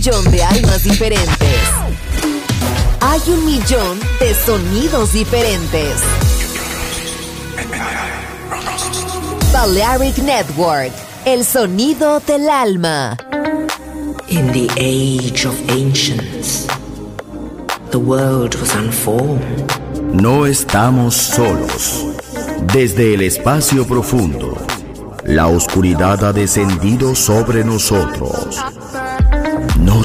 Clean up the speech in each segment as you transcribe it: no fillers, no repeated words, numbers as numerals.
millón de almas diferentes. Hay un millón de sonidos diferentes. Balearic Network, el sonido del alma. In the age of ancients, the world was unformed. No estamos solos. Desde el espacio profundo, la oscuridad ha descendido sobre nosotros. No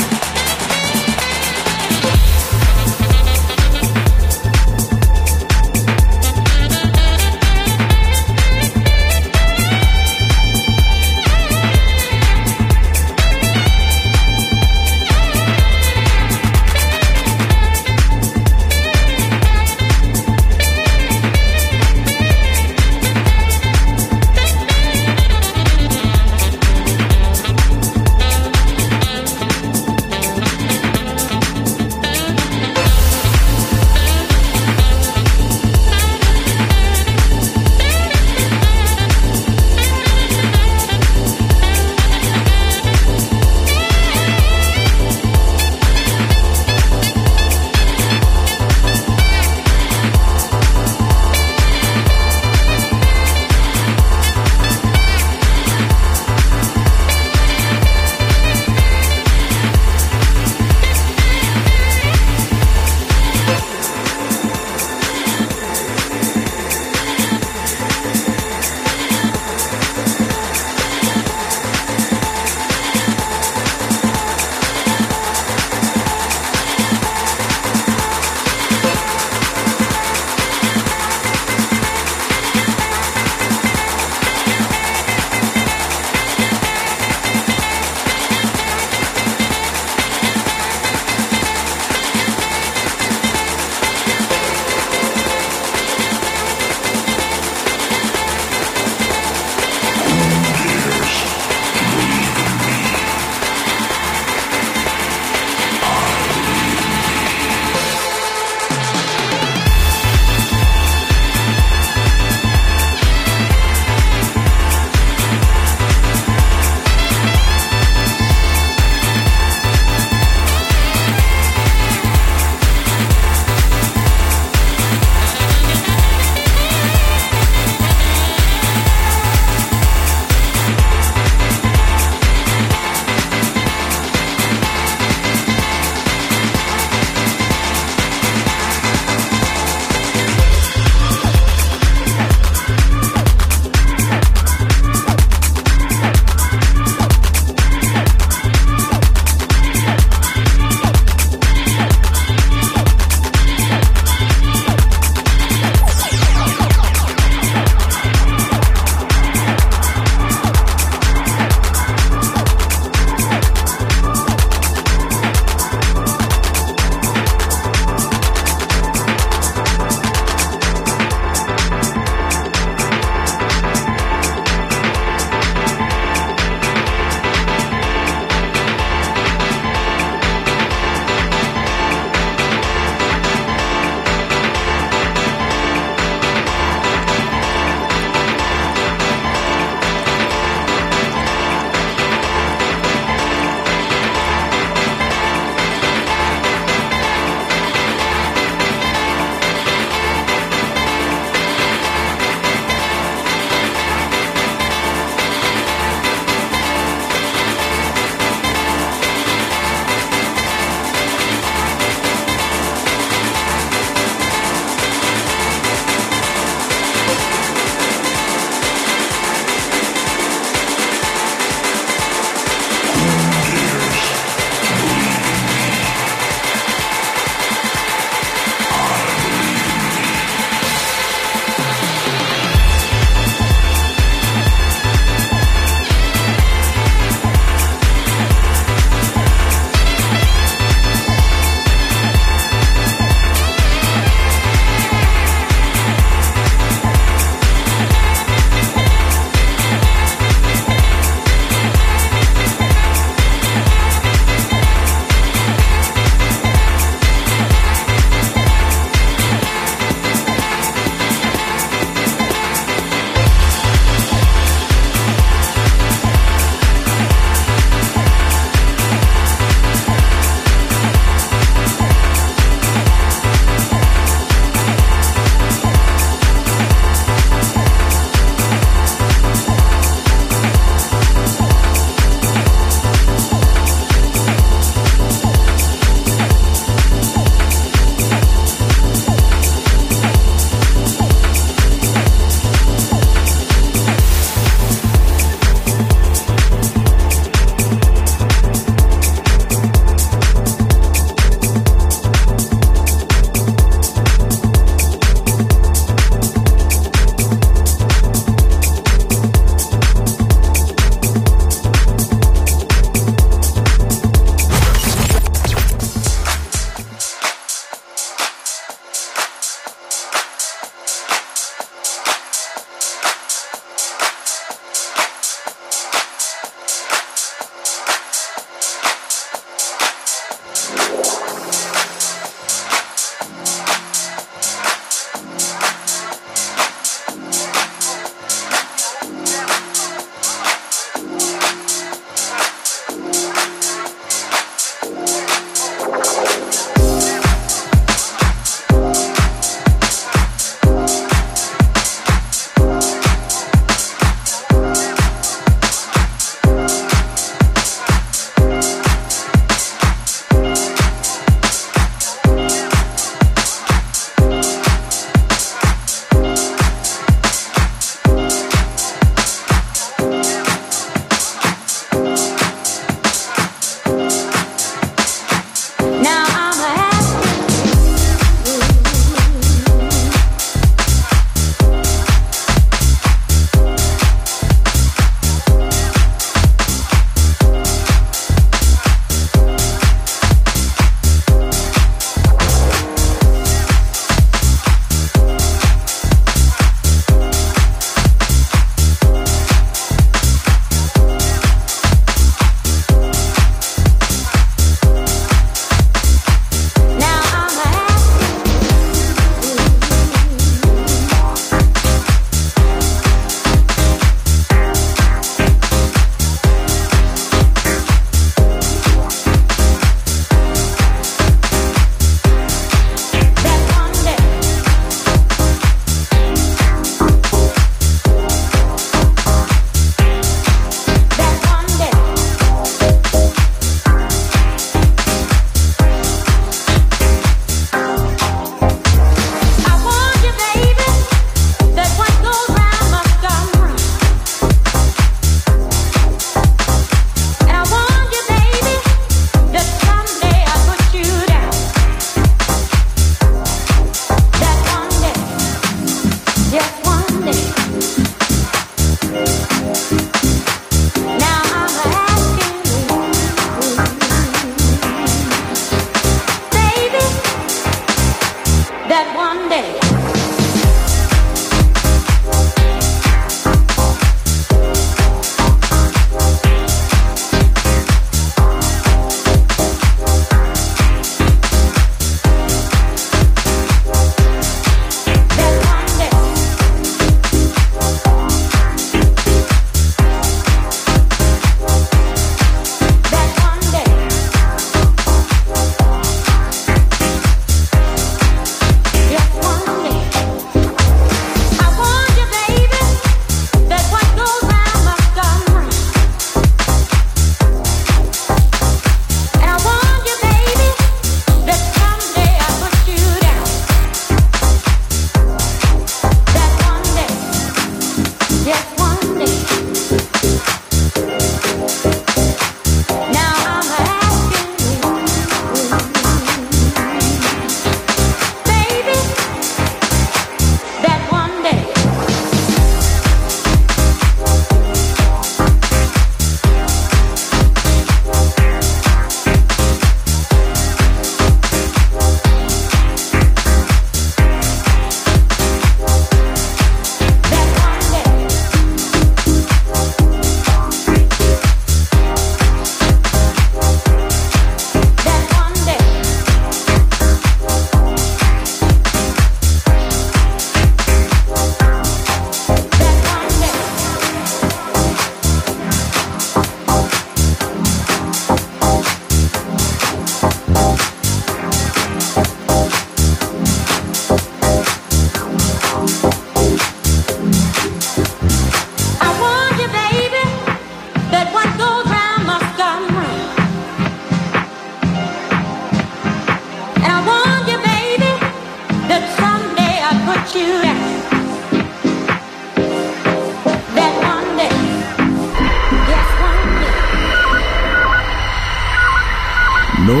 No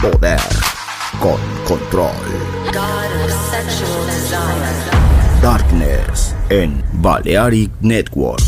Poder con control. Darkness en Balearic Network.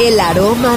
el aroma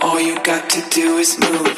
All you got to do is move.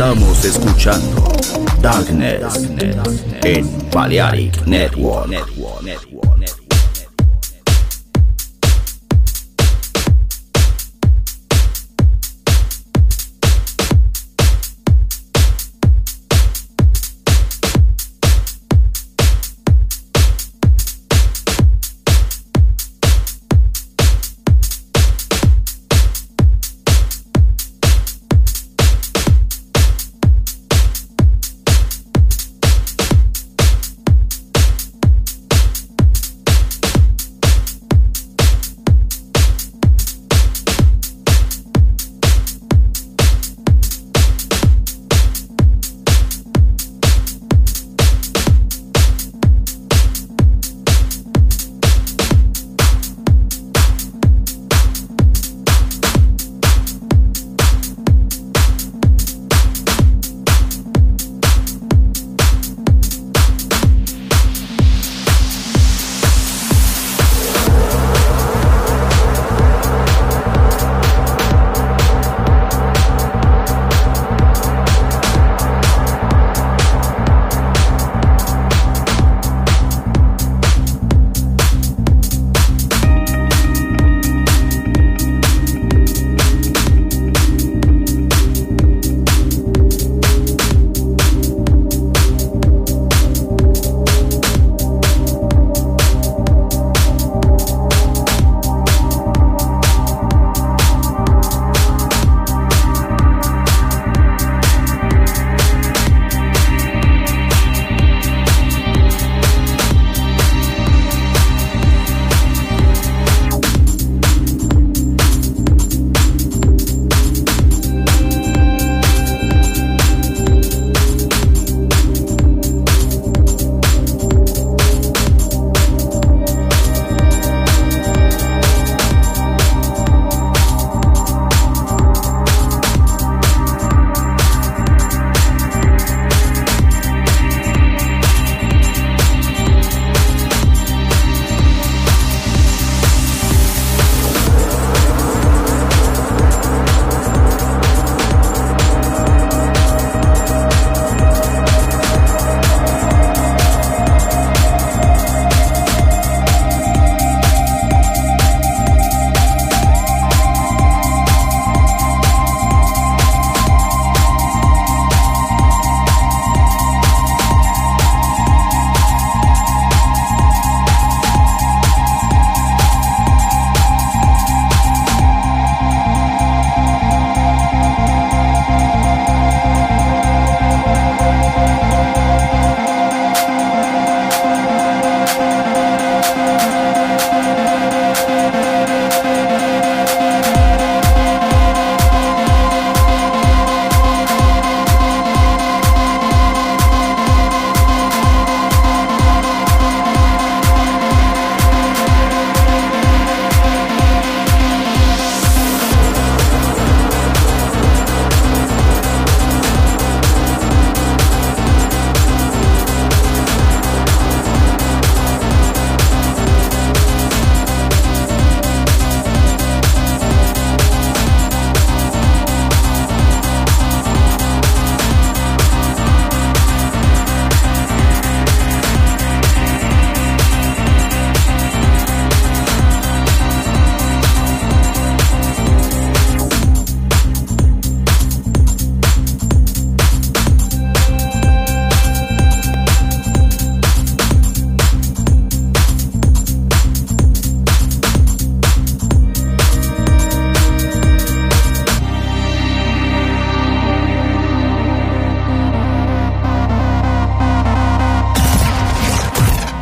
Estamos escuchando Darkness en Balearic Network.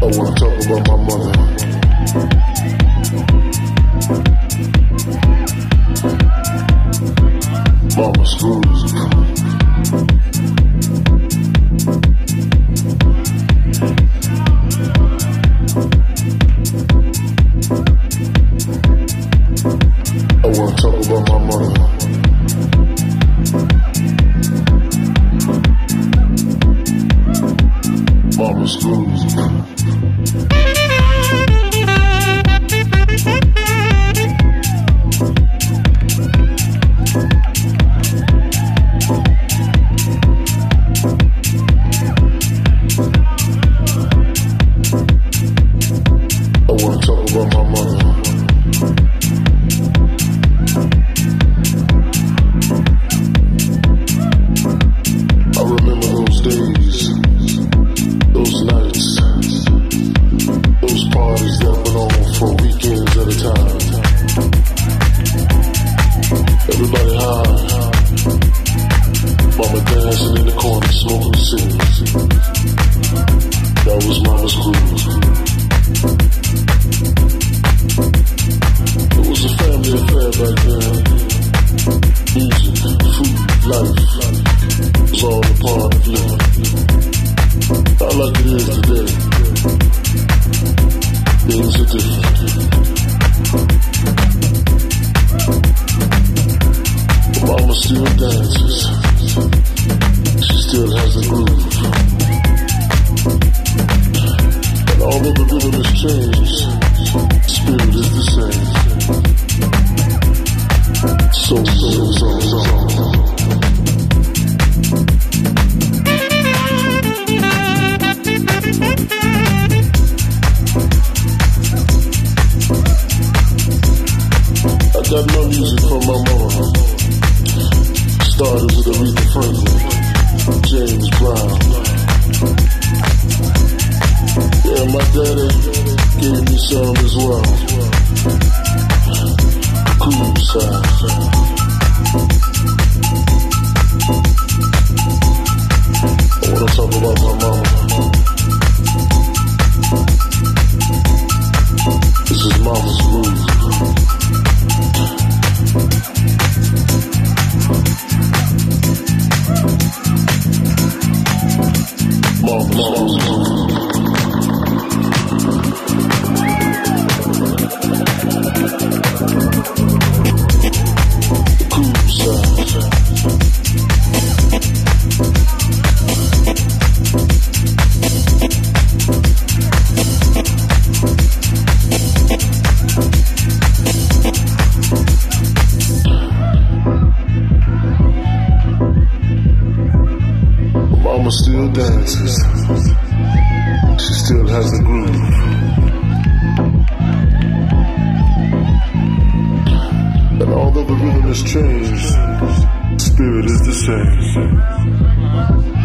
I wanna talk about my mother. Spirit is the same.